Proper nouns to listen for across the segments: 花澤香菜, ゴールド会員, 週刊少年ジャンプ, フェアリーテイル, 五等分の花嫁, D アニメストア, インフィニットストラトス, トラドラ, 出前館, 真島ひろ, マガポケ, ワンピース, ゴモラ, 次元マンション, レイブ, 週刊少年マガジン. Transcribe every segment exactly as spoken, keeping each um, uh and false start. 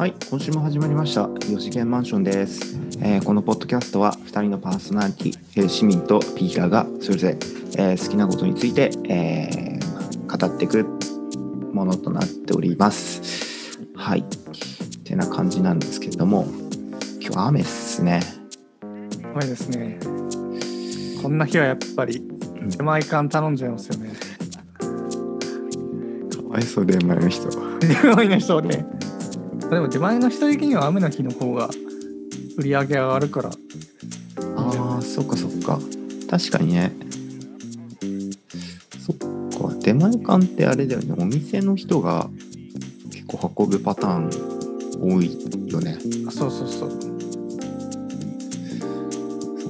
はい、今週も始まりましたよ次元マンションです。えー、このポッドキャストはふたりのパーソナリティ、えー、市民とピーカーがそれぞれ、えー、好きなことについて、えー、語っていくものとなっております。はい、ってな感じなんですけれども、今日は雨っすね。雨ですね。こんな日はやっぱり出前館頼んじゃいますよね。かわいそう、出前の人出前の人ね。でも出前の人的には雨の日の方が売り上げ上がるから。ああ、そっかそっか、確かにね。そっか、出前館ってあれだよね、お店の人が結構運ぶパターン多いよね。あ、そうそうそう。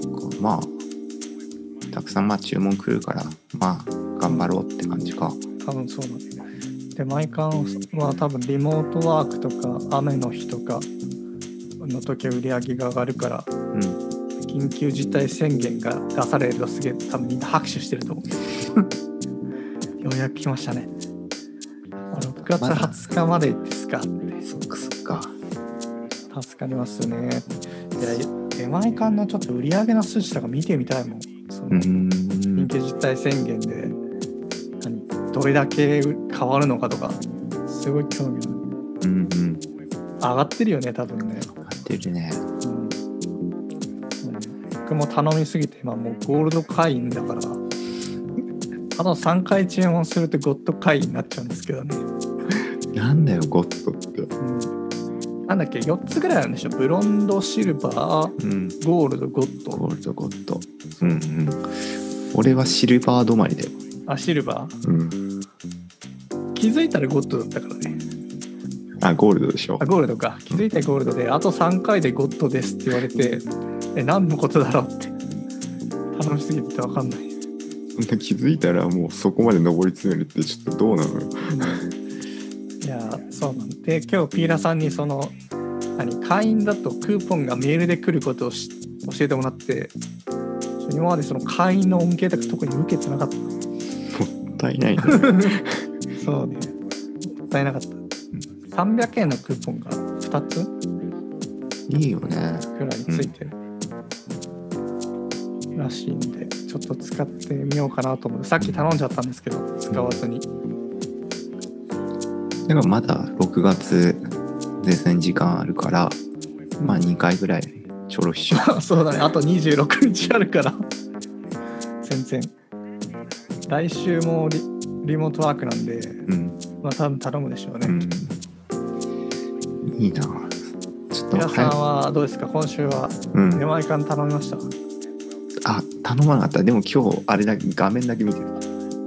そっか、まあたくさんまあ注文来るから、まあ頑張ろうって感じか。多分そうだね。出前館は多分リモートワークとか雨の日とかの時は売り上げが上がるから、うん、緊急事態宣言が出されるとすげえ多分みんな拍手してると思う。ようやく来ましたね。ろくがつはつかまでですかって。そっかそっか、助かりますね。いや、出前館のちょっと売り上げの数字とか見てみたいもん。その緊急事態宣言で何どれだけ変わるのかとかすごい興味ある。うんうん、上がってるよね、多分ね。上がってるね。うん、僕も頼みすぎて、今もうゴールド会員だから、あとさんかい注文するとゴッド会員になっちゃうんですけどね。なんだよ、ゴッドって。うん、なんだっけ、よっつぐらいあるんでしょ。ブロンド、シルバー、うん、ゴールド、ゴッド。ゴールド、ゴッド。うんうん。俺はシルバー止まりだよ。あ、シルバー？うん。気づいたらゴッドだったからね。あ、ゴールドでしょ。あ、ゴールドか。気づいてゴールドで、うん、あとさんかいでゴッドですって言われて、え、何のことだろうって。楽しすぎて分かんない。そんな気づいたらもうそこまで上り詰めるってちょっとどうなのよ。うん、いや、そうなんで、今日ピーラさんにその何会員だとクーポンがメールで来ることを教えてもらって、今までその会員の恩恵とか特に受けてなかった。もったいないね。そうね。もったいなかった。さんびゃくえんのクーポンがふたついいよねくらいついてる、うん、らしいんで、ちょっと使ってみようかなと思って。さっき頼んじゃったんですけど使わずに。でもまだろくがつ全然時間あるから、まあにかいぐらいちょろしよう。そうだね、あとにじゅうろくにちあるから全然来週も リ, リモートワークなんで、うん、まあ多分頼むでしょうね、うん。いいな。ちょっと皆さんはどうですか、今週は。うん、出前館頼みました？あ、頼まなかった。でも今日あれだけ画面だけ見てた。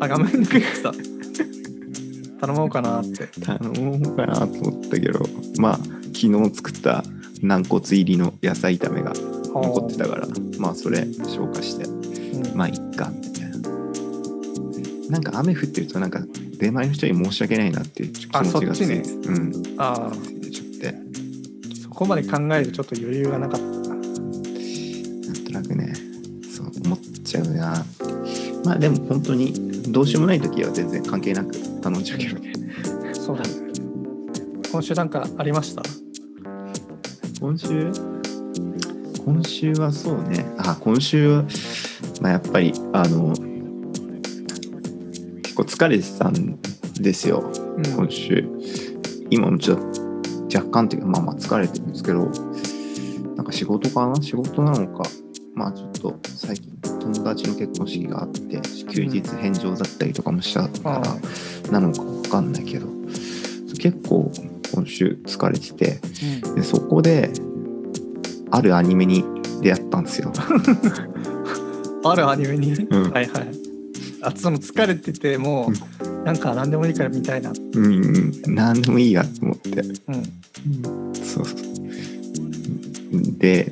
あ、画面だけ見てた。頼もうかなって。頼もうかなと思ったけど、まあ昨日作った軟骨入りの野菜炒めが残ってたから、まあそれ消化して、うん、まあいっかみたいな。なんか雨降ってるとなんか出前の人に申し訳ないなっていう気持ちがついて。あ、そっちね。うん。ああ。ここまで考えるちょっと余裕がなかったな。なんとなくね、そう思っちゃうな。まあでも本当にどうしようもない時は全然関係なく頼んじゃうけどね。そうだね。今週なんかありました？今週？今週はそうね。あ、今週は、まあ、やっぱりあの結構疲れてたんですよ、うん、今週。今もちょっと若干っていうか、まあまあ疲れてるんですけど、なんか仕事かな仕事なのか、まあちょっと最近友達の結婚式があって休日返上だったりとかもしたから、うん、なのか分かんないけど結構今週疲れてて、うん、でそこであるアニメに出会ったんですよ。あるアニメに、うん、はいはい。あ、その疲れててもう、うん、なんか何でもいいから見たいな、うん、何でもいいやと思って、うんうん、そうそう。で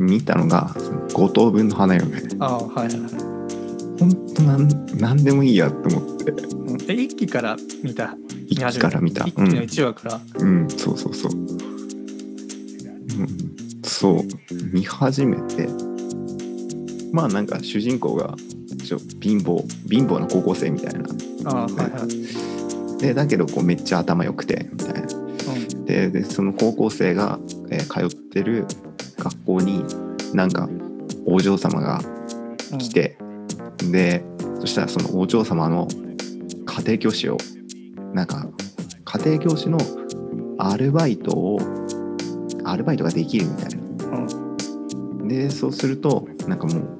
見たのがごとうぶんの花嫁。ああ、はいはいはい。本当なん何でもいいやと思って。うん、で一期から見た。一期から見た。一期のいちわから。うん、うん、そうそうそう。うん、そう見始めて、まあなんか主人公がちょ貧乏貧乏な高校生みたいな。ああ、はいはい。でだけどこうめっちゃ頭良くてみたいな。て、でその高校生が、えー、通ってる学校になんかお嬢様が来て、うん、でそしたらそのお嬢様の家庭教師をなんか家庭教師のアルバイトをアルバイトができるみたいな、うん、でそうするとなんかもう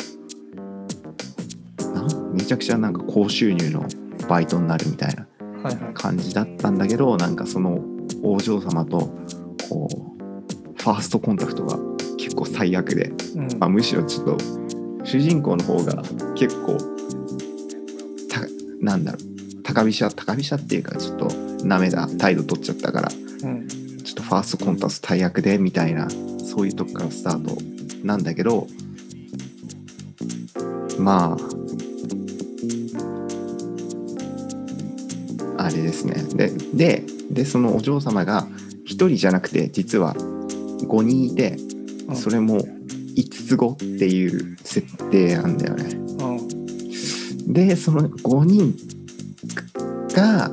めちゃくちゃなんか高収入のバイトになるみたいな感じだったんだけど、はいはい、なんかそのお嬢様とこうファーストコンタクトが結構最悪で、うんまあ、むしろちょっと主人公の方が結構たなんだろう高飛車高飛車っていうかちょっとなめだ態度取っちゃったから、うん、ちょっとファーストコンタクト最悪でみたいなそういうとこからスタートなんだけど、まああれですね。で、で、でそのお嬢様がひとりじゃなくて実はごにんいて、うん、それもいつつごっていう設定なんだよね、うん、でそのごにんが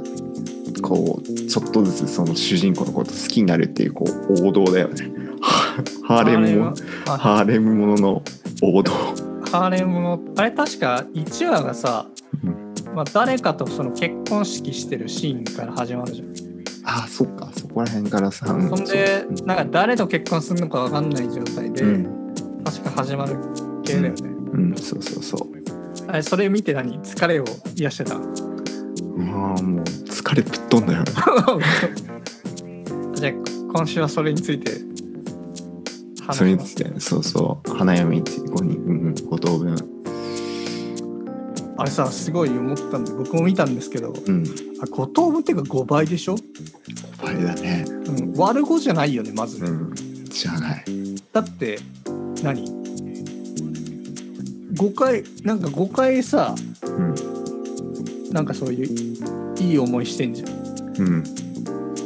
こうちょっとずつその主人公のこと好きになるっていう、こう王道だよねハーレムもハーレムものの王道ハーレムものあれ確かいちわがさまあ、誰かとその結婚式してるシーンから始まるじゃん。ああ、そっか、そこら辺からさ。そんで、うん、なんか誰と結婚するのか分かんない状態で、うん、確か始まる系だよね。うん、うん、そうそうそう。あれ、それ見て何？疲れを癒してた。ああ、もう疲れぶっ飛んだよね。じゃあ今週はそれについて話します。それについて、そうそう、花嫁ごにん、ごとうぶん。あれさ、すごい思ったんで僕も見たんですけど、うん、あご等分っていうかごばいでしょ。ごばいだね、うん、割るごじゃないよねまず、うん、じゃない。だって何ごかいなんかごかいさ、うん、なんかそういういい思いしてんじゃん、うん、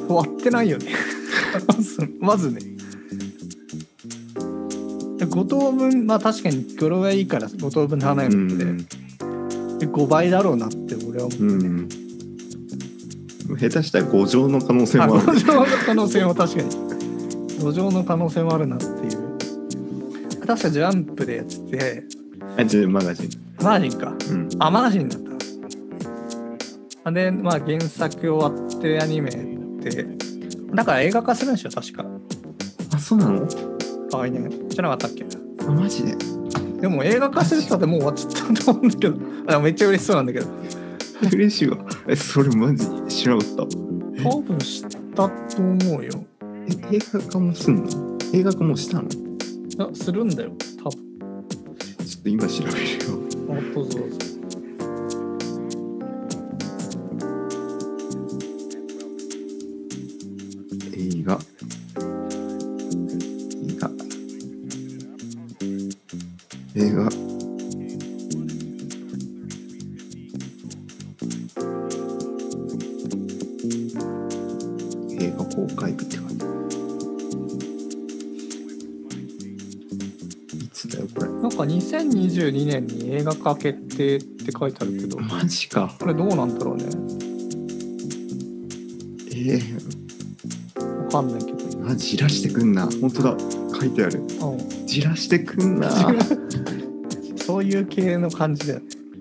割ってないよねまずねご等分、まあ確かに語呂がいいからご等分の花嫁って、うんごばいだろうなって俺は思って、ねうん、下手したらご乗の可能性もある。あご乗の可能性も確かにご乗の可能性もあるなっていう。確かジャンプでやっててあちマガジンマガジンか、うん、あマガジンだったで、まあ、原作終わってアニメってだから映画化するんでしょ確か。あそうなの。あいいねじゃなかったっけ。あマジで。でも映画化するともう終わっちゃったと思うんだけどめっちゃ嬉しそうなんだけど嬉しいわ。えそれマジ知らなかった。多分したと思うよ。え映画化もすんの。映画化もしたの。あするんだよ多分。ちょっと今調べるよ。あどうぞどうぞ。映画映画映画公開日って感じ。いつだよこれ。なんかにせんにじゅうにねんに映画化決定って書いてあるけど。マジか。これどうなんだろうね。えー、わかんないけど。あじらしてくんな。本当だ書いてある。うん、じらしてくんな。そういう系の感じだよね。いい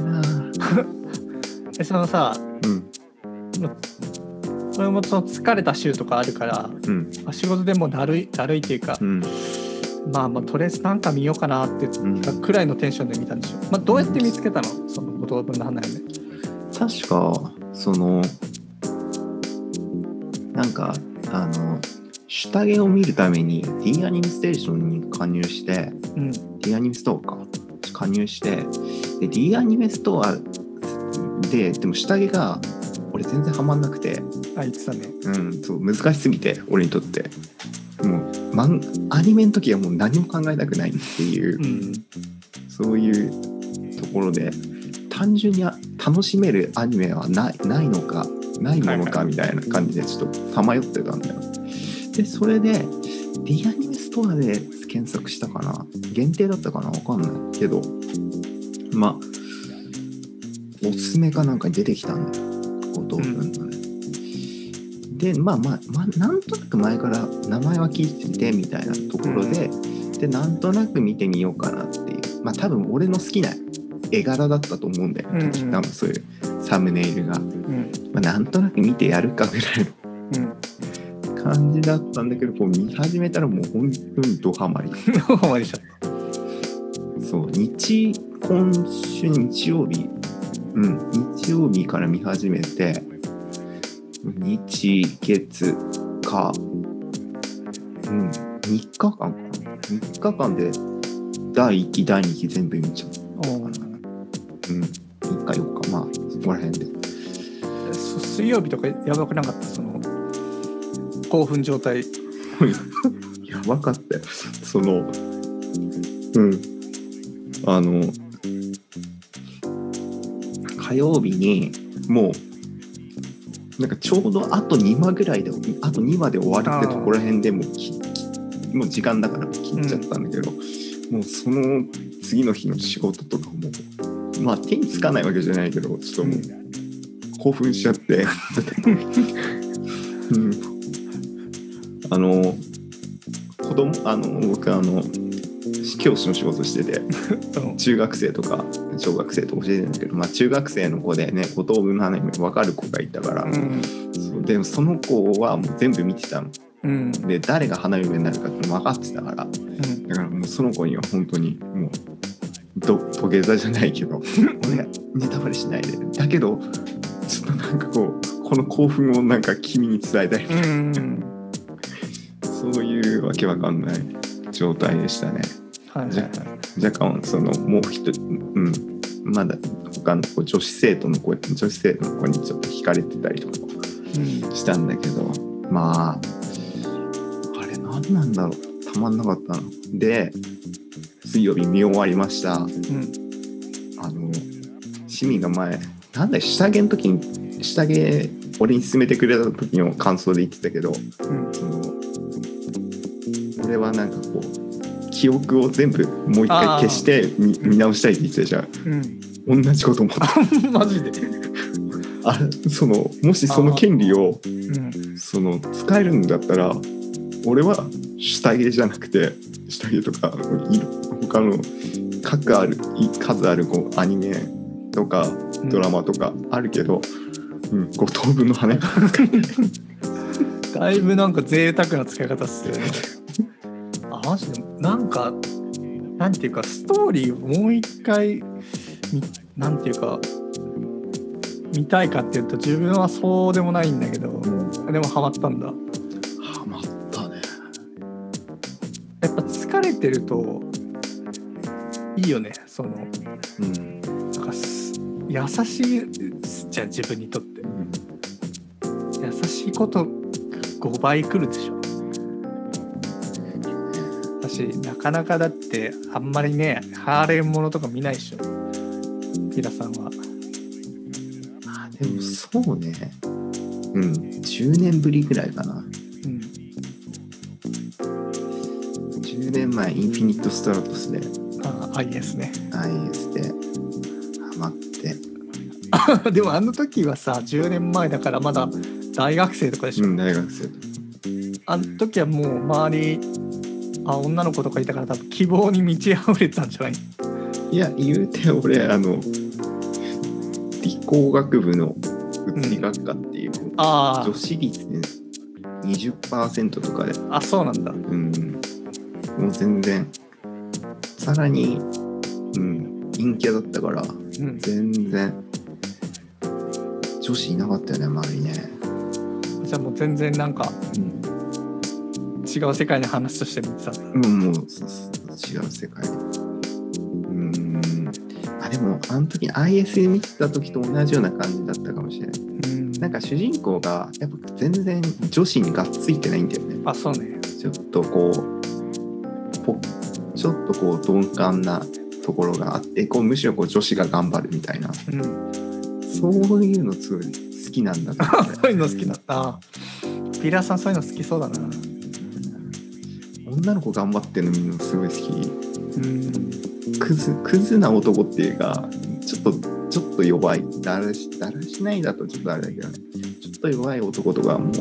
なぁそのさ、うん、俺もその疲れた週とかあるから、うん、仕事でもだるい、だるいっていうか、うん、まあまあとりあえずなんか見ようかなってくらいのテンションで見たんでしょ、うんまあ、どうやって見つけたの、うん、そのご等分の花嫁。確かそのなんかあの主体を見るために D アニメステーションに加入して、うん、D アニメストアか加入してで D アニメストアででも下着が俺全然ハマんなくて。あ言ってたね、うん、そう難しすぎて俺にとってもうマンアニメの時はもう何も考えたくないっていう、うん、そういうところで単純に楽しめるアニメはない、ないのかないものかみたいな感じでちょっとさまよってたんだよ。でそれで D アニメストアで検索したかな限定だったかな分かんないけどまあおすすめかなんかに出てきたんだよご等分のね、うん、でまあまあ、まあ、なんとなく前から名前は聞いててみたいなところで、うん、でなんとなく見てみようかなっていう、まあ、多分俺の好きな絵柄だったと思うんだよ、うんうん、多分そういうサムネイルが、うんまあ、なんとなく見てやるかぐらいの、うん、感じだったんだけどこう見始めたらもう本当にドハマりドハマりしちゃったそう日今週日曜日うん日曜日から見始めて日月火うんみっかかんかなみっかかんでだいいっきだいにき全部見ちゃうおうんみっかよっかまあそこら辺で水曜日とかやばくなかったその興奮状態やばかったよそのうんあの火曜日にもうなんかちょうどあとにわぐらいであとにわで終わるってとこら辺でも う, もう時間だから切っちゃったんだけど、うん、もうその次の日の仕事とかもまあ手につかないわけじゃないけどちょっともう興奮しちゃって、うん、あの子供あの僕あの教師の仕事してて中学生とか小学生と教えてるんだけど、まあ、中学生の子でね五等分の花嫁分かる子がいたから、うん、そうでもその子はもう全部見てたの、うん、で誰が花嫁になるかって分かってたから、うん、だからもうその子には本当にもうど土下座じゃないけど俺ネタバレしないでだけどちょっとなんかこうこの興奮をなんか君に伝えたいみたいな、うん、そういうわけわかんない状態でしたね。はいはいはい、若干そのもう一人、うん、まだ他の女子生徒の子女子生徒の子にちょっと惹かれてたりとかしたんだけど、うん、まああれ何なんだろうたまんなかったので水曜日見終わりました、うん、あの市民が前なんだよ下着の時に下着俺に勧めてくれた時の感想で言ってたけど、うん、その俺はなんかこう記憶を全部もう一回消して見直したいって言ってたじゃん、うん、同じこと思ったマジであそのもしその権利を、うん、その使えるんだったら俺は下着じゃなくて下着とか他の各ある数あるこうアニメとかドラマとかあるけど、うんうん、ご等分の羽だいぶなんか贅沢な使い方っすよねマジでなんかなんていうかストーリーもう一回なんていうか見たいかっていうと自分はそうでもないんだけど、うん、でもハマったんだハマったねやっぱ疲れてるといいよねその、うん、なんか優しいじゃあ自分にとって、うん、優しいことごばい来るでしょなかなかだってあんまりねハーレムものとか見ないでしょピラさんはあでもそうねうんじゅうねんぶりぐらいかな、うん、じゅうねんまえインフィニットストラトスでああ アイエス ね アイエス でハマってでもあの時はさじゅうねんまえだからまだ大学生とかでしょうん大学生あの時はもう周りあ女の子とかいたから多分希望に満ち溢れてたんじゃないいや言うて俺あの理工学部の物理学科っていう、うん、あ女子率で にじゅっパーセント とかであそうなんだうんもう全然さらに、うん、陰キャだったから、うん、全然女子いなかったよね周りねじゃあもう全然なんか、うん違う世界の話として見てたうんもうそうそう違う世界うんあでもあの時 アイエス 見てた時と同じような感じだったかもしれないうんなんか主人公がやっぱ全然女子にがっついてないんだよねあそうねちょっとこうポちょっとこう鈍感なところがあってこうむしろこう女子が頑張るみたいな、うん、そういうのすごい好きなんだからそういうの好きだったピラーさんそういうの好きそうだな女の子頑張ってるのみんなすごい好きうんクズクズな男っていうかちょっとちょっと弱いだらしだらしないだとちょっとあれだけどねちょっと弱い男とかも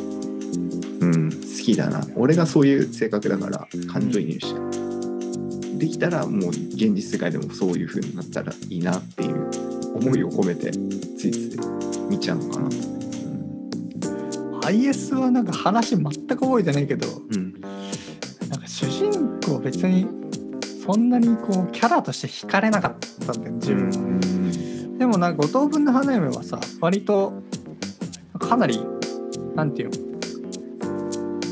きだな、俺がそういう性格だから感情移入しちゃう、できたらもう現実世界でもそういう風になったらいいなっていう思いを込めてついつい見ちゃうのかな。 アイエス はなんか話全く覚えてないけど、うん、なんか主人公別にそんなにこうキャラとして惹かれなかったんだよ自分、うん、でもなんか五等分の花嫁はさ割とかなりなんていう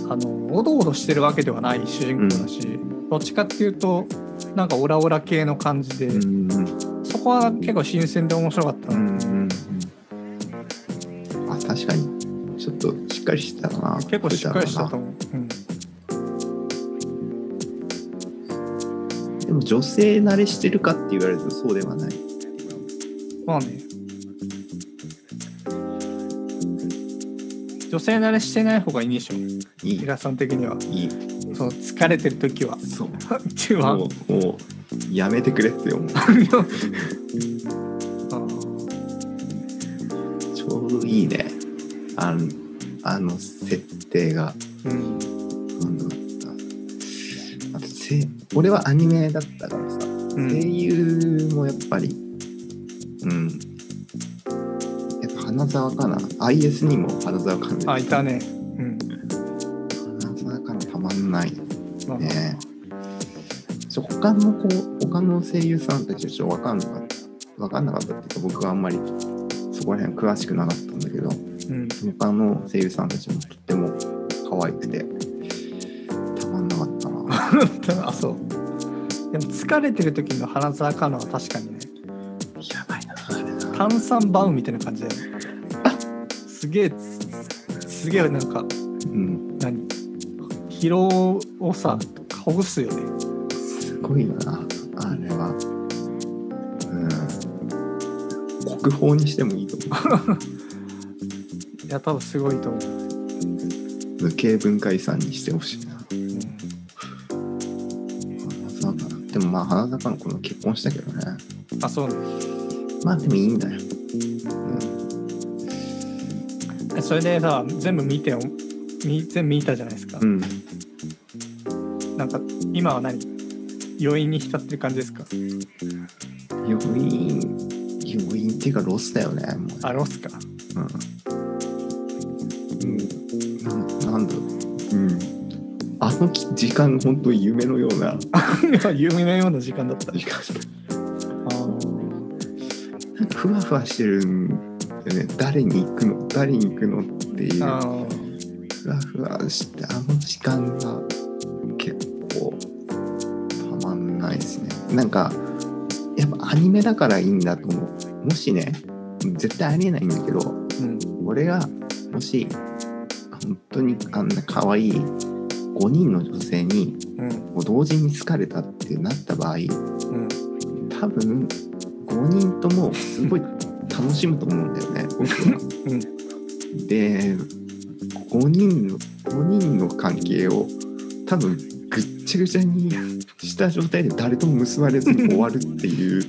のあのおどおどしてるわけではない主人公だし、うん、どっちかっていうとなんかオラオラ系の感じで、うん、そこは結構新鮮で面白かったな、うんうん、あ確かにちょっとしっかりしてたな、結構しっかりしてたと思う、うん、でも女性慣れしてるかって言われるとそうではない。まあね、女性慣れしてない方がいいでしょ。いい。平さん的には。いい。その疲れてる時は。そう。一番。もう、もうやめてくれって思う。あちょうどいいね。あの、あの設定が。うん。あとせ俺はアニメだったからさ、うん、声優もやっぱり、うん。花沢かな アイエス にも花沢かなあいたね、うん、花沢かなたまんないね。そう他のこう他の声優さんたちはちょっと分かんなかった分かんなかったっていうか僕はあんまりそこら辺詳しくなかったんだけど、うん、他の声優さんたちもとっても可愛くてたまんなかったなあそうでも疲れてる時の花沢かなは確かにねやばいな炭酸バウみたいな感じで、すげえすげえなんか、うん、何疲労をさほぐすよね。すごいなあれは、うん、国宝にしてもいいと思う。いや多分すごいと思う。無形文化遺産にしてほしいな。花坂、うん、でもまあ花坂の子も結婚したけどね。あそうね。まあでもいいんだよ、うん、それでさ全部見てみ全部見たじゃないですか、うん、なんか今は何余韻に浸ってる感じですか。余韻余韻っていうかロスだよねもう。あロスかうん、うん、な, なんだろう、うん、あの時間本当に夢のような夢のような時間だった時間ふわふわしてるんだよね。誰に行くの誰に行くのっていうふわふわしてあの時間が結構たまんないですね。なんかやっぱアニメだからいいんだと思う。もしね絶対ありえないんだけど、うん、俺がもし本当にあんな可愛いごにんの女性に、うん、同時に好かれたってなった場合、うん、多分ごにんともすごい楽しむと思うんだよね僕は、うん、でごにんのごにんの関係を多分ぐっちゃぐちゃにした状態で誰とも結ばれずに終わるっていう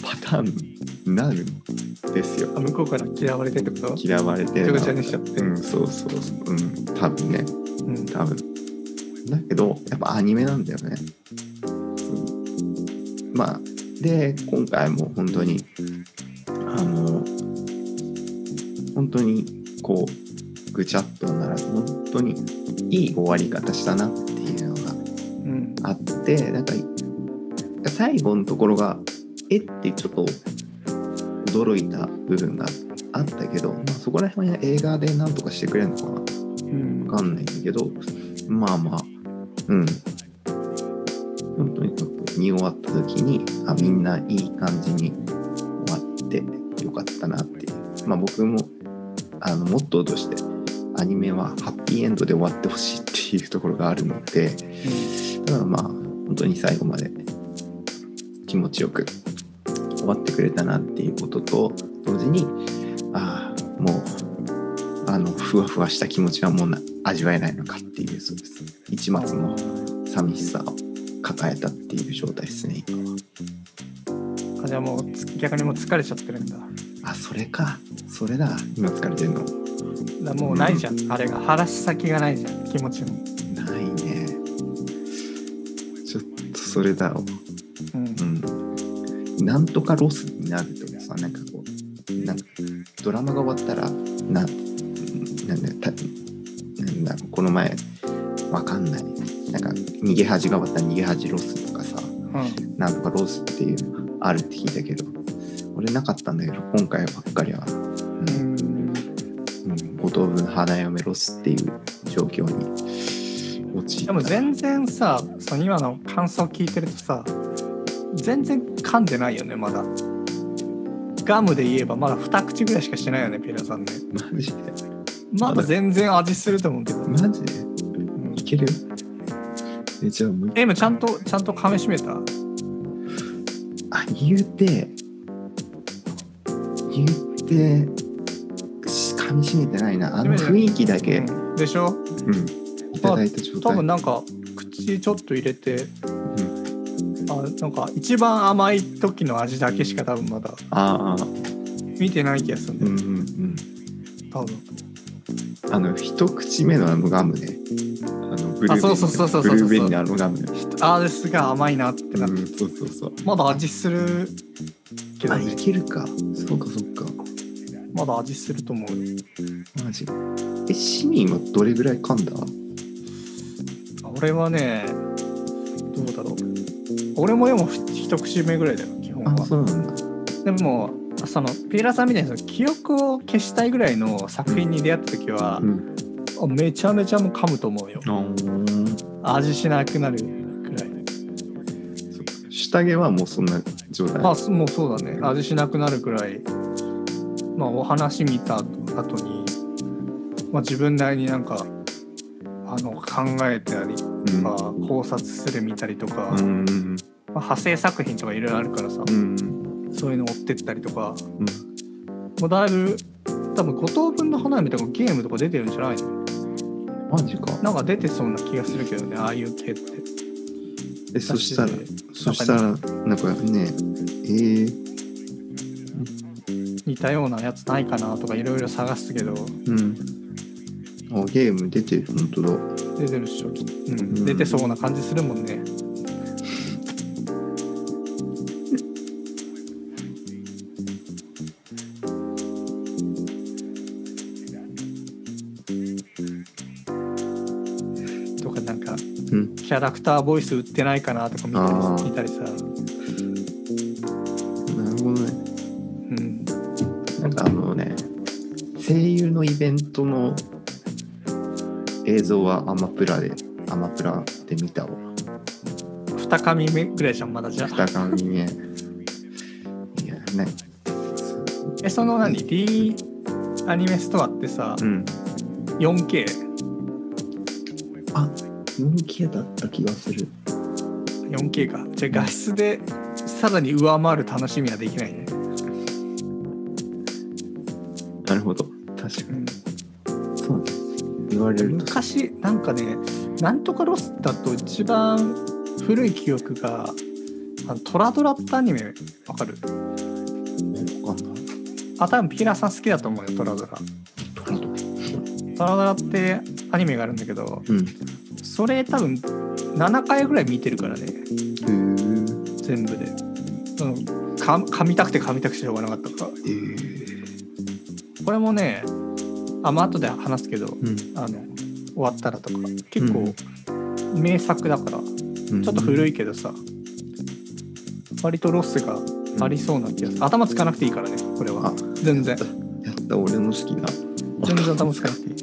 パターンになるんですよ。向こうから嫌われてってこと？嫌われてぐちゃぐちゃにしちゃって、うん、そうそうそう、うん、多分ね、うん、多分だけどやっぱアニメなんだよね、うん、まあで今回も本当にあの本当にこうぐちゃっとなら本当にいい終わり方したなっていうのがあって、うん、なんか最後のところがえってちょっと驚いた部分があったけど、まあ、そこら辺は映画でなんとかしてくれるのかな、うん、わかんないけどまあまあうん本当に見終わった時にあみんないい感じに終わってよかったなっていう、まあ、僕もあのモットーとしてアニメはハッピーエンドで終わってほしいっていうところがあるので、うん、だからまあ本当に最後まで気持ちよく終わってくれたなっていうことと同時にああもうあのふわふわした気持ちはもう味わえないのかっていうそうです一末の寂しさを抱えたっていう状態ですね今は。あじゃあもう逆にもう疲れちゃってるんだ。あそれかそれだ今疲れてるのだもうないじゃん、うん、あれが話し先がないじゃん。気持ちもないね。ちょっとそれだろう、うんうん、なんとかロスになるとかさ、なんかこうなんかドラマが終わったらな、なんだたなんだこの前わかんない、なんか逃げ恥が終わったら逃げ恥ロスとかさ、うん、なんとかロスっていうのあるって聞いたけど俺なかったんだけど今回ばっかりは、うんうん、五等分花嫁ロスっていう状況に陥った。でも全然さその今の感想聞いてるとさ全然噛んでないよね。まだガムで言えばまだ二口ぐらいしかしてないよねピラさんね。マジでまだ全然味すると思うけど。マジでいける？え、じゃあもうえ、今ちゃんとちゃんと噛み締めた？あ、言うて言うて噛み締めてないな。あの雰囲気だけ、うん、でしょ？うん。いただいた状態。多分なんか口ちょっと入れて、うん、あ、なんか一番甘い時の味だけしか多分まだああ見てない気がするんだよ。うんうんうん。多分。あの一口目のあのガムね、あのブルーベリーのあのガム、あーですが甘いなってなって、うん、そうそうそう、まだ味するけどね。あ、いけるか。そうかそうか、まだ味すると思う。マジえ、市民はどれぐらい噛んだ？俺はね、どうだろう、俺もでも一口目ぐらいだよ基本は。あ、そうなんだ。でもそのピーラーさんみたいにその記憶を消したいぐらいの作品に出会った時は、うん、めちゃめちゃもう噛むと思うよ、うん、味しなくなるくらい。下着はもうそんな状態、まあ、もうそうだね、味しなくなるくらい。まあお話見た後に、まあ、自分なりになんかあの考えたりとか、うん、考察する見たりとか、うんまあ、派生作品とかいろいろあるからさ、うんそういうの追ってったりとか、うん、もうだいぶ多分ご等分の花嫁とかゲームとか出てるんじゃないの？マジか。なんか出てそうな気がするけどね、ああいう系って。え、そしたらそしたらなんかね、えー、似たようなやつないかなとかいろいろ探すけど、うん、あ、ゲーム出てる、本当だ、出てるっしょ、うんうん、出てそうな感じするもんね。キャラクターボイス売ってないかなとか見たり聞いたりさ。なるほどね、うん、なんかあのね、声優のイベントの映像はアマプラでアマプラで見たわ。二紙目ぐらいじゃんまだ。じゃあ二紙目いやねえ、その何 D アニメストアってさ、うん、よんケー あよんケー だった気がする。 よんケー か。じゃあ画質でさらに上回る楽しみはできないね。なるほど、確かに、うん、そうです言われると。昔なんかね、なんとかロスだと一番古い記憶があのトラドラってアニメわかる？わかんない。あ、多分ピーラーさん好きだと思うよトラドラ。トラドラトラドラってアニメがあるんだけど、うん、それ多分ななかいぐらい見てるからね。へー、全部でか噛みたくて噛みたくてしょうがなかったから。へー、これもね、あ、まあ後で話すけど、うん、あの終わったらとか結構名作だから、うん、ちょっと古いけどさ、うん、割とロスがありそうな気がする、うん、頭使わなくていいからねこれは。全然やった、俺の好きな。全然頭使わなくていい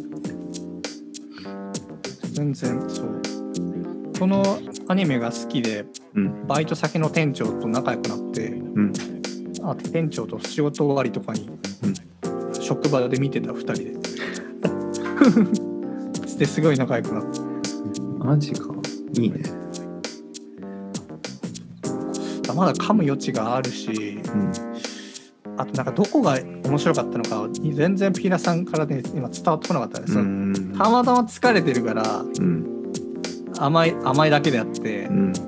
全然。そうこのアニメが好きで、うん、バイト先の店長と仲良くなって、うん、あ、店長と仕事終わりとかに、うん、職場で見てたふたりでですごい仲良くなって。マジか、いいね。まだ噛む余地があるし、うん、あとなんかどこが面白かったのか全然ピーラさんからね今伝わってこなかったです、うんたまたま疲れてるから、うん、甘い甘いだけであって、うん、だ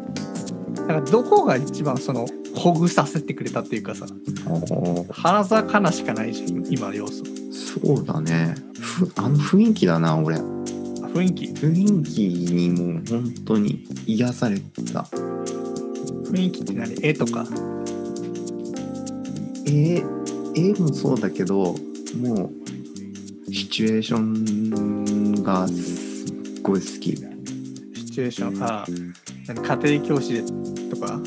からどこが一番そのほぐさせてくれたっていうかさ、花澤香菜しかないし今の要素。そうだね、あの雰囲気だな俺。雰雰囲気雰囲気にもう本当に癒された。雰囲気って何？絵とか？絵、絵もそうだけど、もうシチュエーションがすっごい好き。シチュエーション、あ、家庭教師とか？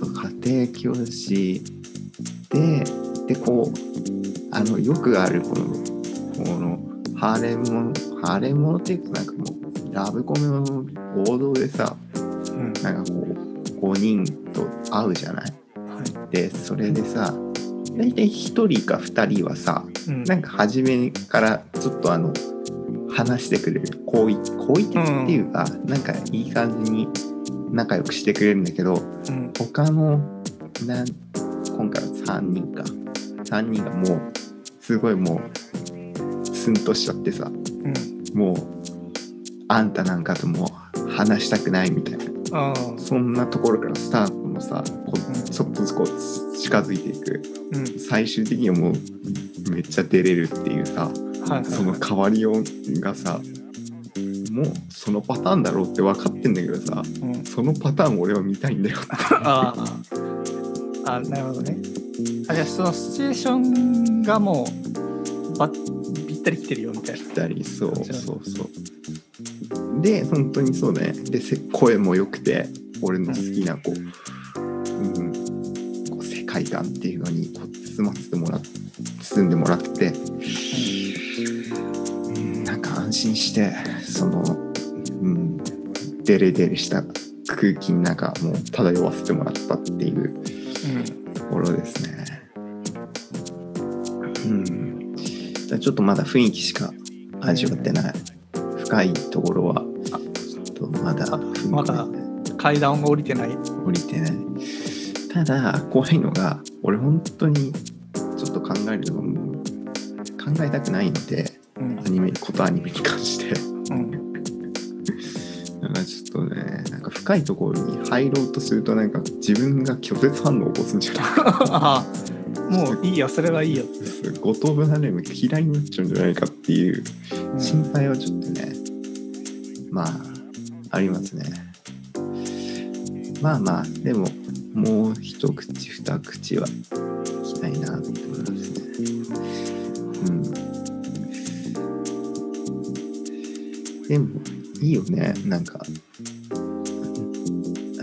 そう、家庭教師で、でこうあのよくあるこのこのハーレムものハーレムものっていうかなんかもうラブコメの王道でさ、うん、なんかこうごにんと会うじゃない、はい、でそれでさ大体ひとりかふたりはさ、うん、なんか初めからちょっとあの話してくれる好意好意的っていうか、うん、なんかいい感じに仲良くしてくれるんだけど、うん、他のなん今回はさんにんかさんにんがもうすごいもうスンとしちゃってさ、うん、もうあんたなんかとも話したくないみたいな、あそんなところからスタートもさこちょっとずつこう近づいていく、うん、最終的にはもうめっちゃ出れるっていうさ、うん、その変わりようがさ、もうそのパターンだろうって分かってんだけどさ、うん、そのパターン俺は見たいんだよってああなるほどね。あ、じゃあそのシチュエーションがもうばぴったりきてるよみたいな。ぴったり、そうそうそう。で本当にそうね。で声も良くて俺の好きなこう、うんうん、こう世界観っていうのにこう包ませてもらっ包んでもらって、うん、なんか安心してその、うん、デレデレした空気の中もう漂わせてもらったっていう。ところですね。うん。じゃあちょっとまだ雰囲気しか味わってない。深いところはちょっとまだまだ階段が降りてない。降りてない。ただ怖いのが、俺本当にちょっと考えるのも考えたくないので、うん、アニメことアニメに関して、うん、なんかちょっとね。深いところに入ろうとするとなんか自分が拒絶反応を起こすんじゃないかもういいよそれはいいよ五等分なれば嫌いになっちゃうんじゃないかっていう心配はちょっとね、うん、まあありますね。まあまあでももう一口二口はいきたいなって思いますね。うん。でもいいよね。なんか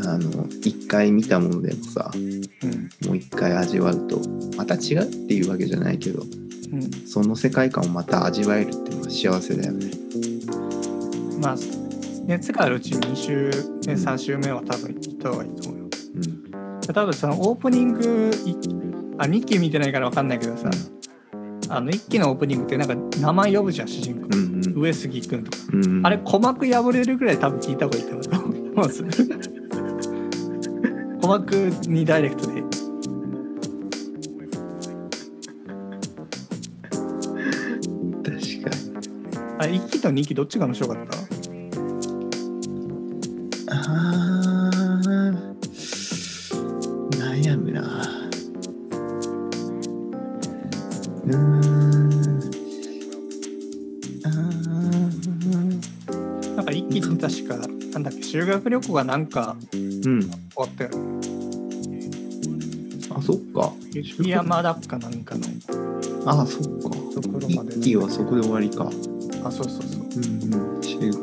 あの一回見たものでもさ、うん、もう一回味わうとまた違うっていうわけじゃないけど、うん、その世界観をまた味わえるってのは幸せだよね。まあ熱があるうちににしゅうめ、うん、さんしゅうめは多分行った方がいいと思うよ、うん、多分そのオープニングあにき見てないから分かんないけどさ、あのいっきのオープニングってなんか名前呼ぶじゃん主人公、うんうん、上杉君とか、うんうん、あれ鼓膜破れるぐらい多分聞いた方がいいと思います鼓膜にダイレクトで確かにあれいっきとにきどっちが面白かった？あー悩むな。うーんあーなんかいっきって確かなんだっけ修学旅行がなんかうん、終わったよね。あ、そっか。雪山だっかなんかの。あ、そっか。ところまで。いっきはそこで終わりか。あ、そうそうそう。うんうん。修学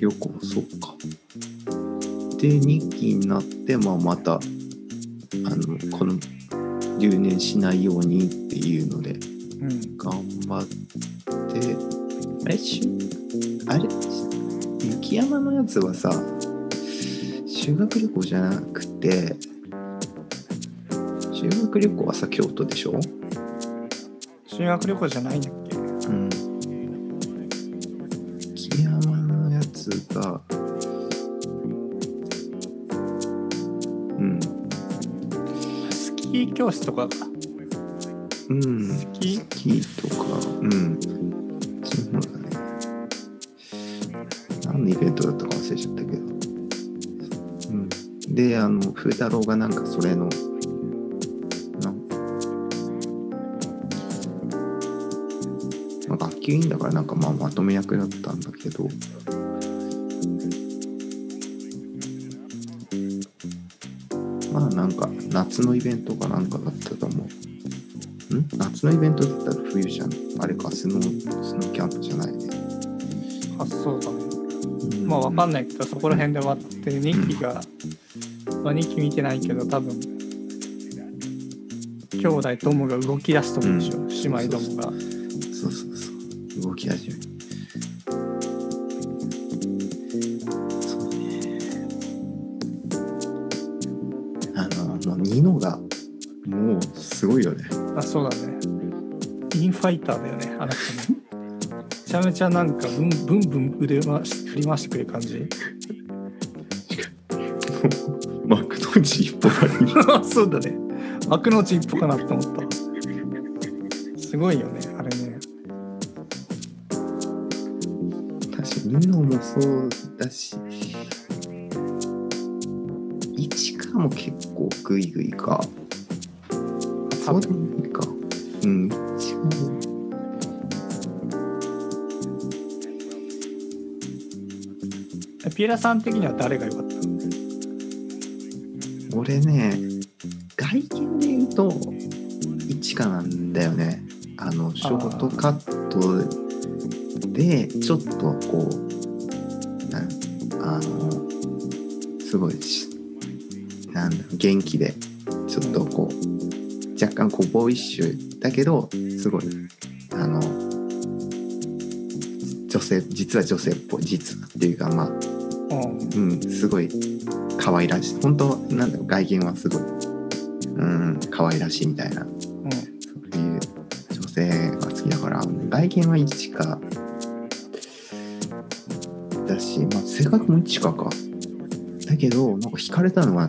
旅行、そっか。で、にきになって、まあ、また、あの、この、留年しないようにっていうので、うん、頑張って、あれしあれ雪山のやつはさ修学旅行じゃなくて修学旅行はさ京都でしょ？修学旅行じゃないんだっけ？うん雪山のやつがうんスキー教室とかうんスキー、スキーとかうんイベントだったか忘れちゃったけど、うん、であの風太郎がなんかそれのなんか学級委員だからなんかまあまとめ役だったんだけど、まあなんか夏のイベントかなんかだったと思う。ん？夏のイベントだったら冬じゃん。あれかスノー、スノーキャンプじゃないね。あ、そうだね。うん、まあわかんないけどそこら辺で終わって日記が、うん、まあ日記見てないけど多分兄弟ともが動き出すと思うでしょ、うん、姉妹どもが。そうそうそう。動き始める。そうね。あのもうニノがもうすごいよね。あ、そうだね。インファイターだよね。あの人ね。めちゃめちゃなんかブンブンブン腕まし振り回してくれる感じ。マクドンチ一歩かな。そうだね。マクのうち一歩かなって思った。すごいよねあれね。確かにニノもそうだし、イチカも結構グイグイか。そうでもないか。うん。イチカ。ピエラさん的には誰が良かった？俺ね、外見で言うとイチカなんだよね。あのショートカットでちょっとこうなあのすごいなんだ元気でちょっとこう若干こうボーイッシュだけどすごいあの女性実は女性っぽい実はっていうかまあうん、うん、すごい可愛らしい本当なんだろう外見はすごいうん可愛らしいみたいな、うん、そういう女性が好きだから外見はイチカだし、まあ、性格もイチカかだけどなんか惹かれたのは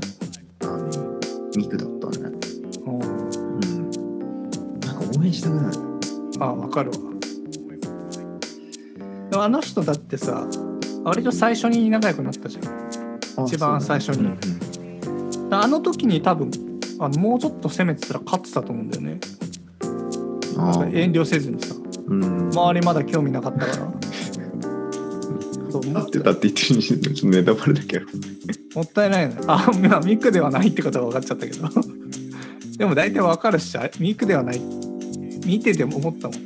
あのミクだったね、うん、なんか応援したくなる。あ、分かるわ。でもあの人だってさ割と最初に仲良くなったじゃん。一番最初に、ねうんうん、あの時に多分あのもうちょっと攻めてたら勝ってたと思うんだよね。あ遠慮せずにさ、うん、周りまだ興味なかったから勝ってたって言ってるしちょっとネタバレだけどもったいないね。あ、まあ、ミクではないってことは分かっちゃったけどでも大体分かるっしょミクではない見てても思ったもん、う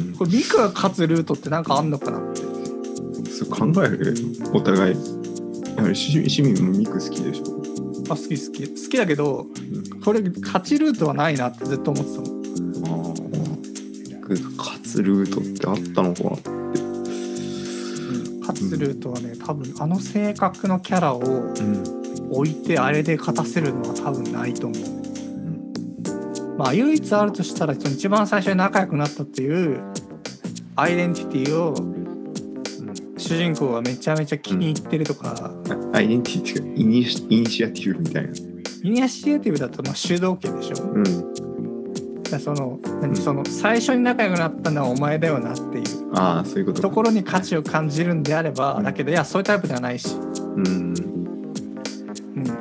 ん、これミクが勝つルートってなんかあんのかなって考える。お互い市民もミク好きでしょ。あ、好き好き好きだけど、うん、これ勝ちルートはないなってずっと思ってたもん。あー、勝つルートってあったのかなって、うん、勝つルートはね、うん、多分あの性格のキャラを置いてあれで勝たせるのは多分ないと思う、うん、まあ唯一あるとしたら一番最初に仲良くなったっていうアイデンティティを主人公がめちゃめちゃ気に入ってるとか、うん、アイデンティティとかイニシ、イニシアティブみたいな。イニシアティブだとまあ主導権でしょ、うん、だその何その最初に仲良くなったのはお前だよなってい う, あそういう と, ところに価値を感じるんであれば、うん、だけどいやそういうタイプではないし、うんうん、確か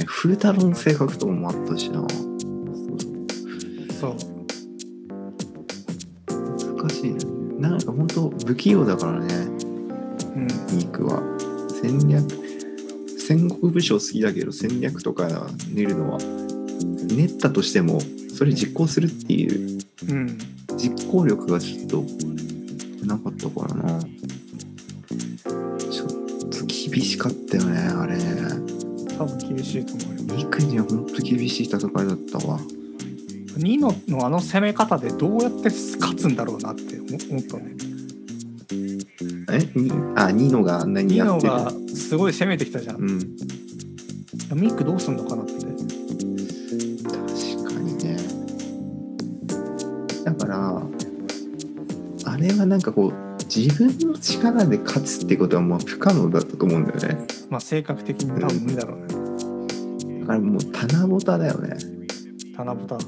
にフルタロの性格ともあったしな。そうそう難しいね。なんか本当不器用だからねミクは。戦略戦国武将好きだけど戦略とか練るのは練ったとしてもそれ実行するっていう実行力がちょっとなかったからな。ちょっと厳しかったよねあれ。多分厳しいと思うよ。ミクには本当厳しい戦いだったわ。ニノのあの攻め方でどうやって勝つんだろうなって思ったね。えにあニノがあんなにやってる。ニノがすごい攻めてきたじゃん、うん、ミクどうすんのかなって。確かにね。だからあれはなんかこう自分の力で勝つってことはもう不可能だったと思うんだよね。まあ性格的に多分無理だろうね、うん、だからもう棚ぼただよね。棚ぼた、うん、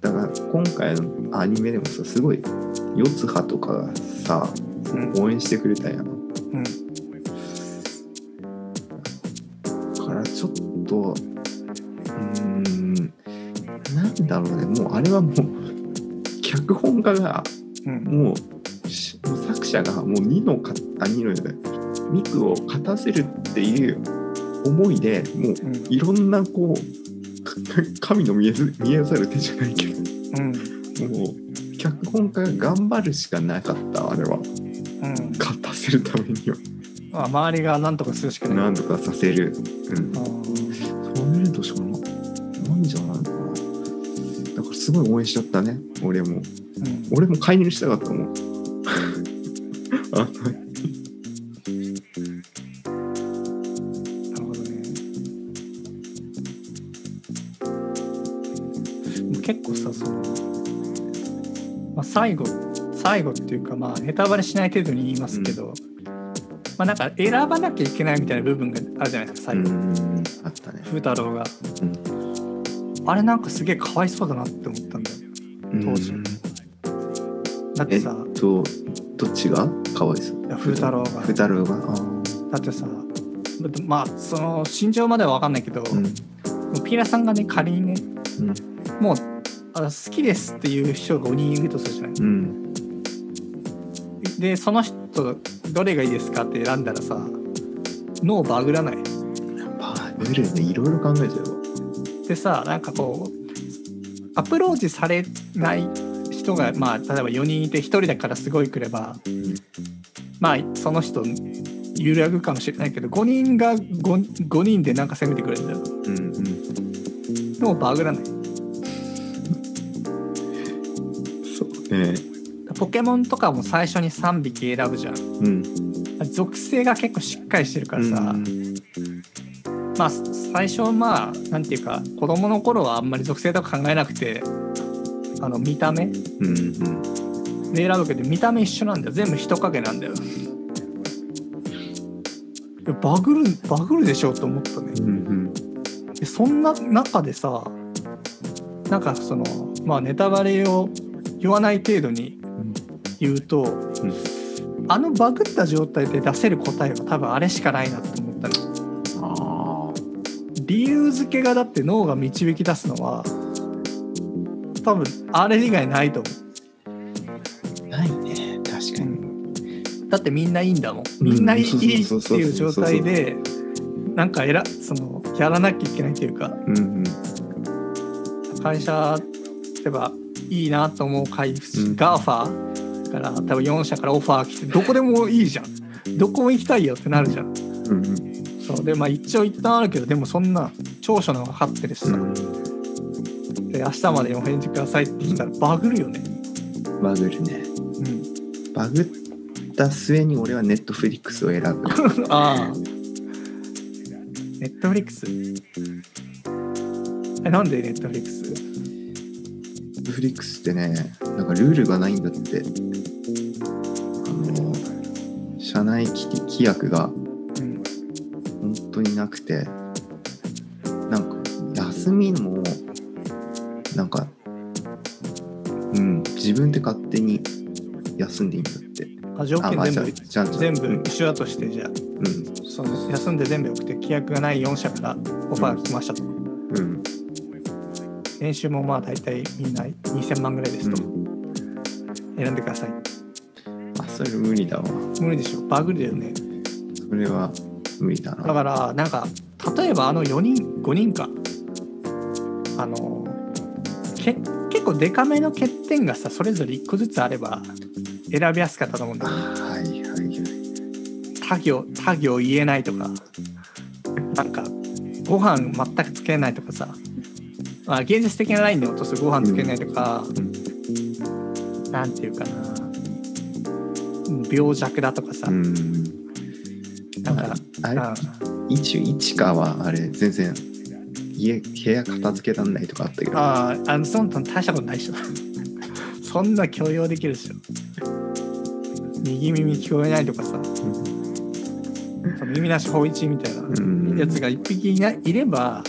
だから今回のアニメでもさすごい四つ葉とかがさ応援してくれたやん、うん、だからちょっとうーんなんだろうね。もうあれはもう脚本家がもう者がもうミのかあミのじゃないミクを勝たせるっていう思いでもういろんなこう神の見えず見えざる手じゃないけど、うん、もう脚本家が頑張るしかなかったあれは、うん、勝たせるためには、まあ、周りが何とかするしかない何とかさせる、うん、そういうとしかないんじゃないかな。だからすごい応援しちゃったね俺も、うん、俺も介入したかったもんあ結構さその、まあ、最後最後っていうか、まあ、ネタバレしない程度に言いますけど、うんまあ、なんか選ばなきゃいけないみたいな部分があるじゃないですか最後、うんあったね、風太郎が、うん、あれなんかすげえかわいそうだなって思ったんだよ当時、うん、だってさえっとどっちがかわいそういや風太郎が風太郎があだってさまあその心情までは分かんないけど、うん、ピーラさんがね仮にね、うん、もうあ好きですっていう人がごにんいるとするじゃない、うん、でその人どれがいいですかって選んだらさ脳バグらないバグるねいろいろ考えちゃうでさなんかこうアプローチされない人が、まあ、例えばよにんいてひとりだからすごいくれば、うん、まあその人揺らぐかもしれないけどごにんが 5, ごにんでなんか攻めてくれるんだよ、うんうん、脳バグらないね、ポケモンとかも最初にさんびき選ぶじゃん、うん、属性が結構しっかりしてるからさ、うん、まあ最初まあなんていうか子供の頃はあんまり属性とか考えなくてあの見た目、うんうん、で選ぶけど見た目一緒なんだよ全部人影なんだよバグるバグるでしょと思ったね、うんうん、でそんな中でさなんかそのまあネタバレを言わない程度に言うと、うんうん、あのバグった状態で出せる答えは多分あれしかないなって思ったの。あ理由付けがだって脳が導き出すのは多分あれ以外ないと思う。ないね確かに。だってみんないいんだもんみんないいっていう状態でなんかえらそのやらなきゃいけないというか、うんうん、会社例えばいいなと思う会社、うん、ガーファーから多分よん社からオファー来てどこでもいいじゃんどこも行きたいよってなるじゃん、うんうん、そうでまあ一応一旦あるけどでもそんな長所の分かってるしさ、うん、で明日までお返事くださいって来たらバグるよねバグるね、うん、バグった末に俺はネットフリックスを選ぶあネットフリックスえなんでネットフリックスネットフリックスってね、なんかルールがないんだって。あの社内規約が本当になくて、なんか休みもなんか、うん、自分で勝手に休んでいいんだって。あ、条件全部、まあ、じゃじゃじゃ全部一緒だとしてじゃあ、うん、その休んで全部よくて規約がないよん社からオファーが来ましたと。うん。うん年収もまあ大体みんなにせんまんぐらいですと、うん、選んでください。あ、それ無理だわ。無理でしょ。バグるだよね。それは無理だな。だからなんか例えばあのよにんごにんかあのけ結構デカめの欠点がさそれぞれいっこずつあれば選びやすかったと思うんだけど。はいはいはい。他行他行言えないとかなんかご飯全くつけないとかさ。まあ、現実的なラインで落とすご飯つけないとか、うん、なんていうかな病弱だとかさ、うん、なんかあれいちかはあれ全然家部屋片付けらんないとかあったけどああのそんな大したことないでしょそんな許容できるでしょ右耳聞こえないとかさ、うん、その耳なし芳一みたいな、うん、やつがいっぴき い, ないれば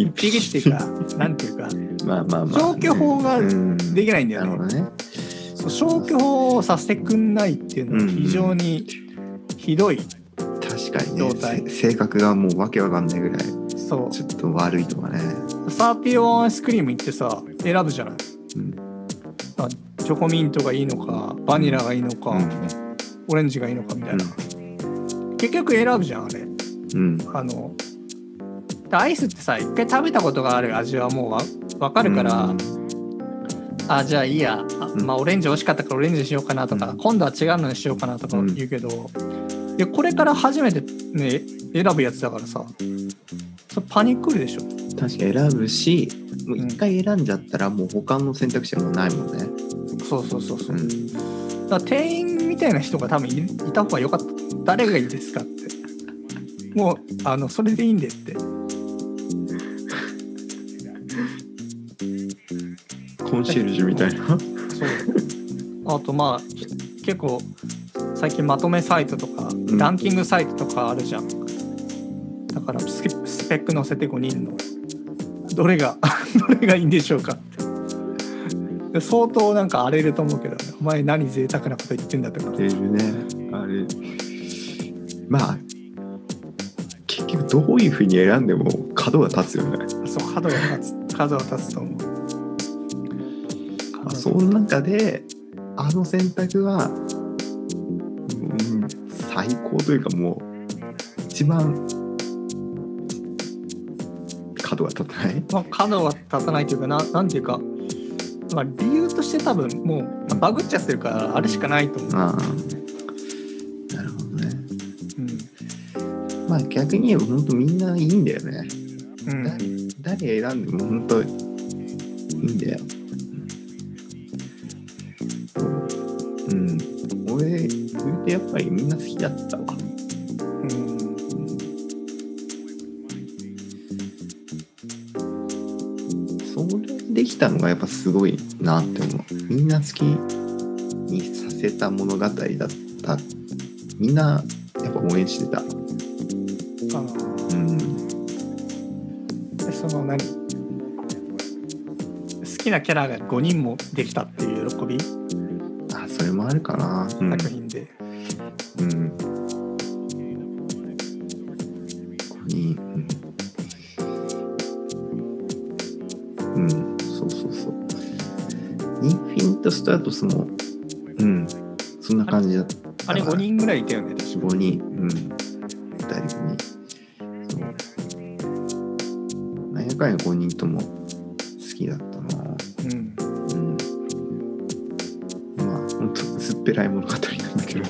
一匹っていうかなんていうかまあまあ、まあ、消去法ができないんだよ ね,、うん、ねそう消去法をさせてくんないっていうのは非常にひどい確かにね状態性格がもうわけわかんないぐらいそうちょっと悪いとかねサーティワンアイスクリーム行ってさ選ぶじゃない、うん、チョコミントがいいのかバニラがいいのか、うんオレンジがいいのかみたいな、うん、結局選ぶじゃんあれ、うん、あのアイスってさ一回食べたことがある味はもう分かるから、うん、あじゃあいいや、うんまあ、オレンジ美味しかったからオレンジにしようかなとか、うん、今度は違うのにしようかなとか言うけど、うん、でこれから初めて、ね、選ぶやつだからさそれパニックるでしょ。確かに選ぶしもう一回選んじゃったらもう他の選択肢はもうないもんね、うん、そうそうそうそう、うん、だから店員みたいな人が多分 い, いた方がよかった。誰がいいですかってもうあのそれでいいんでってコンシェルジュみたいなそうあとまあ結構最近まとめサイトとか、うん、ランキングサイトとかあるじゃん。だからスペック載せてごにんのどれがどれがいいんでしょうかって相当なんか荒れると思うけど、ね、お前何贅沢なこと言ってんだとかってるねあれ。まあ結局どういうふうに選んでも角が立つよね。そう角が立つ角が立つと思う。その中であの選択は、うん、最高というかもう一番角が立たない、まあ、角が立たないというか な, なんていうか、まあ、理由として多分もうバグっちゃってるからあれしかないと思う、うん、あなるほどね、うん、まあ逆に言えば本当みんないいんだよね、うん、誰選んでも本当いいんだよ。うん、俺言うてやっぱりみんな好きだったわ。うん。それできたのがやっぱすごいなって思う。みんな好きにさせた物語だった。みんなやっぱ応援してた。ああ。うん。その何？好きなキャラがごにんもできたっていう喜び？あるかな、うん、作品で、うん、ごにん、うん、うん、そうそうそう。インフィニットストラトスも、うん、そんな感じだった。あれごにんぐらいいたよね。ごにん、うん、ふたりごにん、何やかんやごにんとも好きだったな。うん。すっぺらい物語なんだけど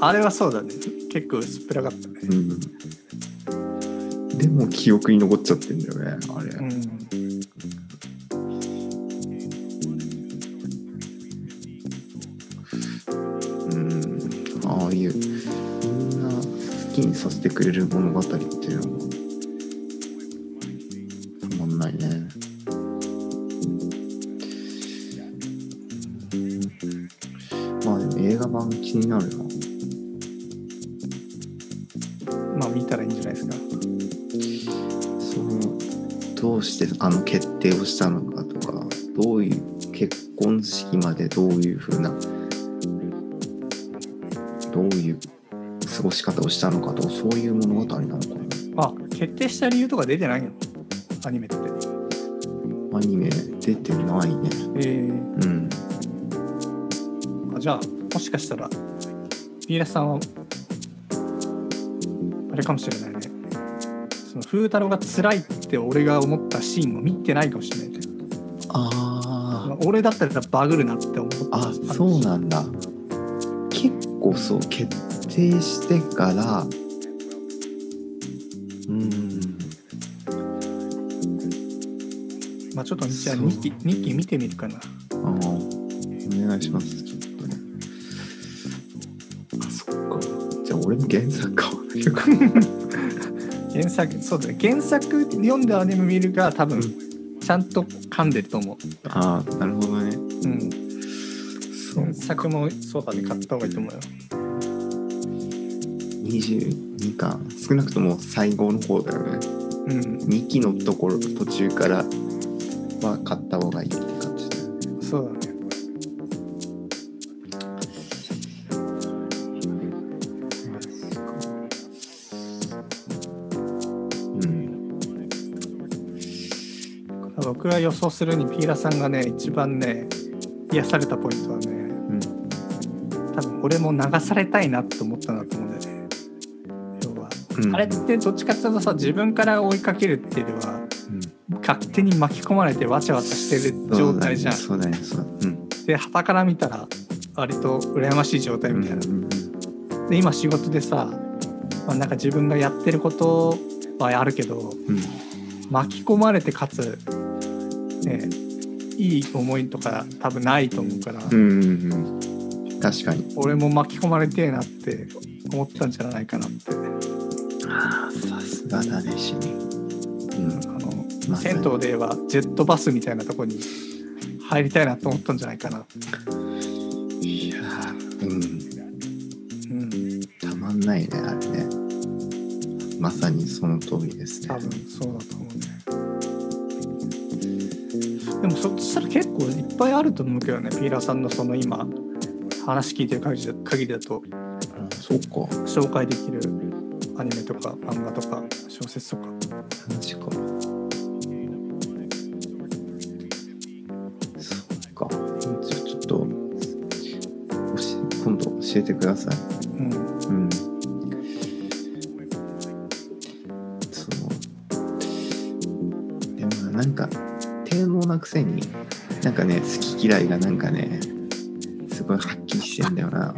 あれはそうだね、結構すっぺらかったね、うん、でも記憶に残っちゃってんだよねあれ、うん、うん、ああいうみんな好きにさせてくれる物語っていうのはたまんないね。映画版気になるな。まあ見たらいいんじゃないですか。そのどうしてあの決定をしたのかとか、どういう結婚式までどういう風などういう過ごし方をしたのかとか、そういう物語なのかな。あ、決定した理由とか出てないの？アニメって。アニメ出てないね。えー、うん。じゃあもしかしたらビーラさんはあれかもしれないね。その風太郎が辛いって俺が思ったシーンを見てないかもしれないね。ああ。俺だったらバグるなって思った。あ、そうなんだ。結構そう決定してから、うん。まあちょっとじゃあ日記日記見てみるかな。ああ、お願いします。俺も原作買わなきゃ原作そうだね、原作読んでアニメ見るが多分ちゃんと噛んでると思う。ああなるほどね、うん、そう原作もそうだね、買った方がいいと思うよ。にじゅうにかん少なくとも最後の方だよね、うん、にきのところ途中からは買った方がいいって感じだよね。そうだね。僕は予想するにピーラさんがね一番ね癒されたポイントはね、うん、多分俺も流されたいなって思ったんだと思うんだよね。要は、うん、あれってどっちかっていうとさ、自分から追いかけるっていうよりは、うん、勝手に巻き込まれてわちゃわちゃしてる状態じゃん。そうだね、そうだね、そうだね、うん、で傍から見たら割と羨ましい状態みたいな、うんうん、で今仕事でさ、まあ、なんか自分がやってることはあるけど、うん、巻き込まれてかつ、ね、いい思いとか多分ないと思うから、うんうんうん、確かに俺も巻き込まれてえなって思ったんじゃないかなって。ああ、さすがだね、しね、うん、あの、ま、銭湯ではジェットバスみたいなとこに入りたいなと思ったんじゃないかな。いやー、うん、うん、たまんないね、あれね。まさにその通りですね。多分そうだと思うね。でもそしたら結構いっぱいあると思うけどね、ピーラーさんのその今話聞いてる限りだ、限りだと、うん、そうか、紹介できるアニメとか漫画とか小説とか。確かそうか、ちょ、ちょっと今度教えてください。うん、うん、そのでもなんか低能なくせになんかね、好き嫌いがなんかねすごいはっきりしてんだよな。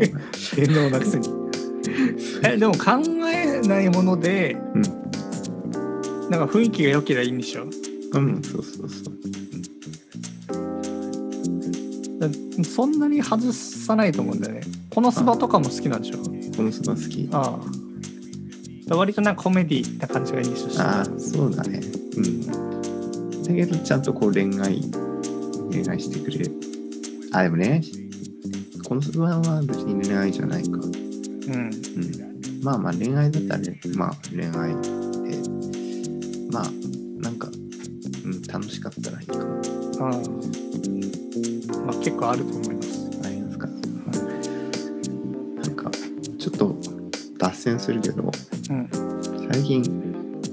低能なくせにえ、でも考えないもので、うん、なんか雰囲気が良ければいいんでしょ。うん、そうそうそう、うん、そんなに外さないと思うんだよね。このスバとかも好きなんでしょ。このスバ好き。ああ、割となんかコメディな感じがいいでしょ。ああ、そうだね、うん、だけどちゃんとこう恋愛恋愛してくれる。あ、でもね、このスバは別に恋愛じゃないか。うん、うん、まあまあ恋愛だったらね、まあ恋愛でまあなんか、うん、楽しかったらいいかな。あ、うん、まあ結構あると思います。ありますか。なんかちょっと脱線するけど、うん、最近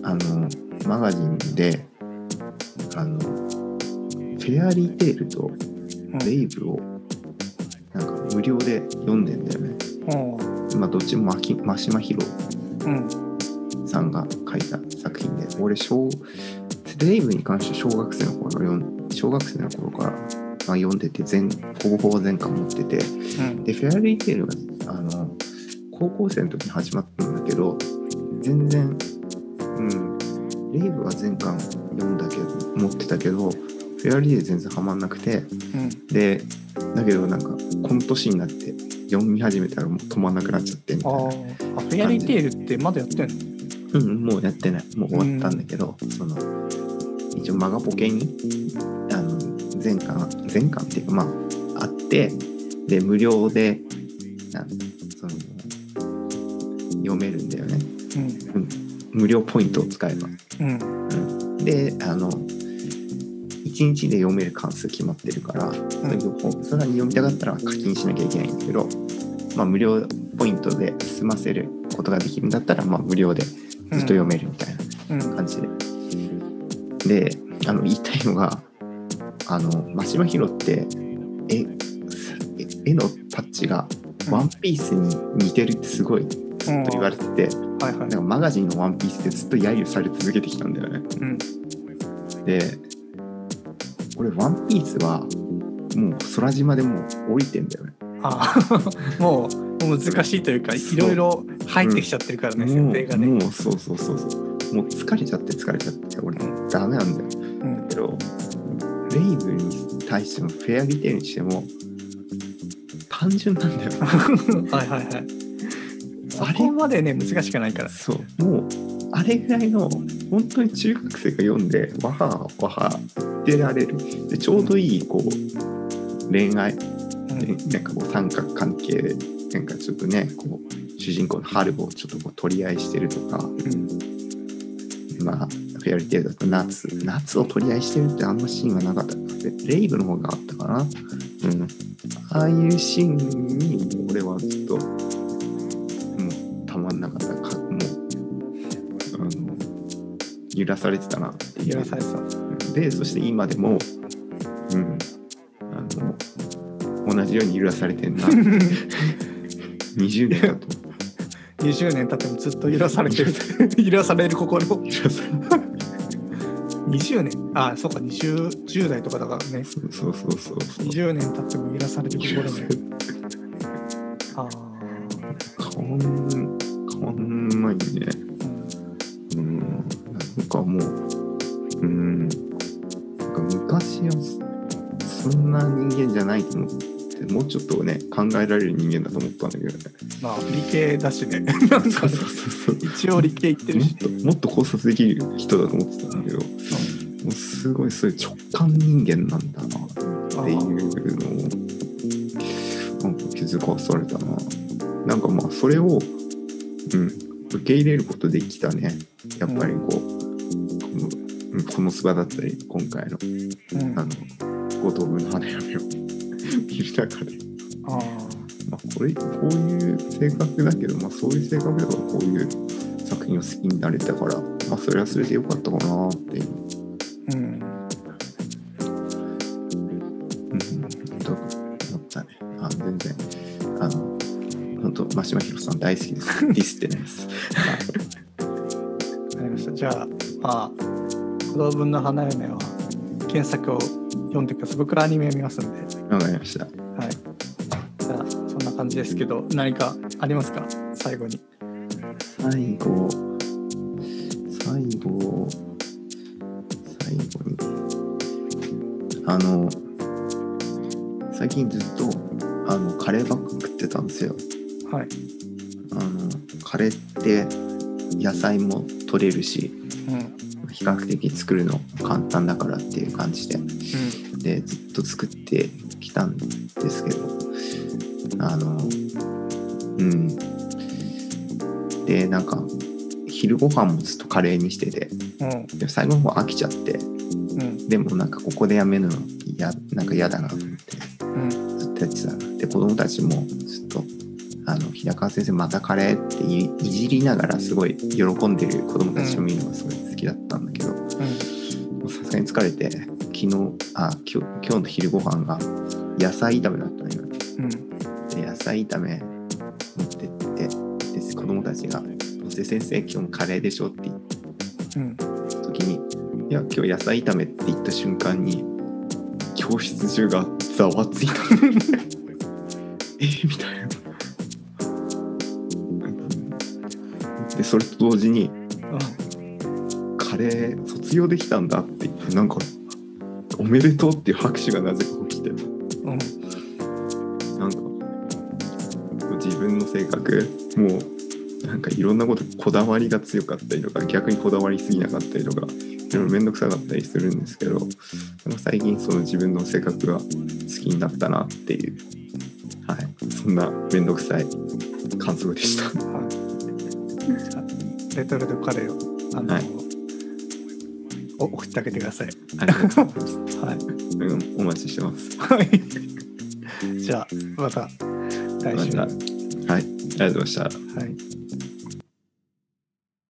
あのマガジンで。あのフェアリーテールとベイブをなんか無料で読んでんだよね、うん、今どっちも真島ひろさんが書いた作品で、俺小ベイブに関して小学生の頃から小学生の頃から読んでて、全ほぼほぼ全巻持ってて、うん、でフェアリーテールがあの高校生の時に始まったんだけど、全然、うん、ベイブは全巻読んだけど持ってたけど、フェアリーで全然ハマんなくて、うん、でだけどなんかこの年になって読み始めたらもう止まんなくなっちゃってみたいな。ああ、フェアリーテールってまだやってんの？うん、もうやってない、もう終わったんだけど、うん、その一応マガポケにあの前巻前巻っていうかまああって、で無料でなんその読めるんだよね、うんうん、無料ポイントを使えば、うんうんで、あのいちにちで読める関数決まってるから、うん、さらに読みたかったら課金しなきゃいけないんだけど、まあ、無料ポイントで済ませることができるんだったら、まあ、無料でずっと読めるみたいな感じで、うん、であの言いたいのがあの真島ひろって絵、絵のタッチがワンピースに似てるってすごいずっと言われてて、うんはいはい、なんかマガジンのワンピースってずっと揶揄され続けてきたんだよね、うん、で俺ワンピースはもう空島でもう降りてんだよね。ああもう難しいというかいろいろ入ってきちゃってるからね、うん、設定がね、もう、もうそうそうそうそうもう疲れちゃって疲れちゃって俺ダメなんだよ、うん、だけどレイブに対してもフェアリーテールにしても単純なんだよはいはいはい、そこまでね難しくないから、そうもうあれぐらいの本当に中学生が読んでわはわは出られるで、ちょうどいいこう恋愛、うん、なんかこう三角関係なんかちょっとねこう主人公の春をちょっとこう取り合いしてるとか、うん、まあフェアリテールだと夏夏を取り合いしてるってあんまシーンがなかったで、レイブの方があったかな、うん、ああいうシーンに俺はずっとまんなかったか、もうあの揺らされてたなって揺らされてたで、そして今でも、うん、あの同じように揺らされてんなってにじゅうねん経ってもにじゅうねん経ってもずっと揺らされてる揺らされる心にじゅうねん、ああそうか、にじゅう じゅう代とかだからね。そうそうそうそう、にじゅうねん経っても揺らされてる心ね。ああ変わん変わんないね。うん、なんかもううん、なんか昔はそんな人間じゃないと思って、もうちょっとね考えられる人間だと思ったんだけどね。まあ理系だしね。なんかそうそうそう、一応理系行ってるし、もっともっと考察できる人だと思ってたんだけど、うん、もうすごいそういう直感人間なんだなっていうのをなんか気づかされたな。なんかまあそれを、うん、受け入れることできたね。やっぱりこう、うん、このスバだったり今回の、うん、あの五等分の花嫁を見る中で、あ、まあ、これこういう性格だけど、まあ、そういう性格だからこういう作品を好きになれたから、まあ、それはそれでよかったかなっていう、うん、うん、と思ったね。あ、全然あの本当真島ひろさん大好きです。ディスってないです。わかりました。じゃあ、まあ、孤独分の花嫁は原作を読んでからサブクラアニメを見ますんで。わかりました。はい。じゃあそんな感じですけど、何かありますか？最後に。最後、最後、最後に。あの最近ずっとあのカレーばっか食ってたんですよ。はい。あのカレーって野菜も取れるし、うん、比較的作るの簡単だからっていう感じで、うん、でずっと作って来たんですけど、あのうんでなんか昼ご飯もずっとカレーにしてて、うん、で最後の方飽きちゃって、うん、でもなんかここでやめるのやなんか嫌だなと思って、うん、ずっとやってた。で子供たちもずっとあの平川先生またカレーってい、いじりながらすごい喜んでる子供たちを見るのがすごい好きだったんだけど、さすがに疲れて昨日あ今日、今日の昼ご飯が野菜炒めだったのよ、うん、で野菜炒め持ってってで子供たちがどうせ先生今日もカレーでしょって言った、うん、時にいや今日野菜炒めって言った瞬間に教室中がざわついた。えー、みたいな。でそれと同時にカレー卒業できたんだって言ってなんかおめでとうっていう拍手がなぜか起きてる。うん、なんか自分の性格もうなんかいろんなことこだわりが強かったりとか逆にこだわりすぎなかったりとかいろいろ面倒くさかったりするんですけど、最近その自分の性格が好きになったなっていう、はい、そんな面倒くさい感想でした。レトルトカレーをあの、はい、お送ってあげてください。ありがとうございます。はい、うん、お待ちしてます。はい。じゃあまた来週。また。はい。ありがとうございました。はい。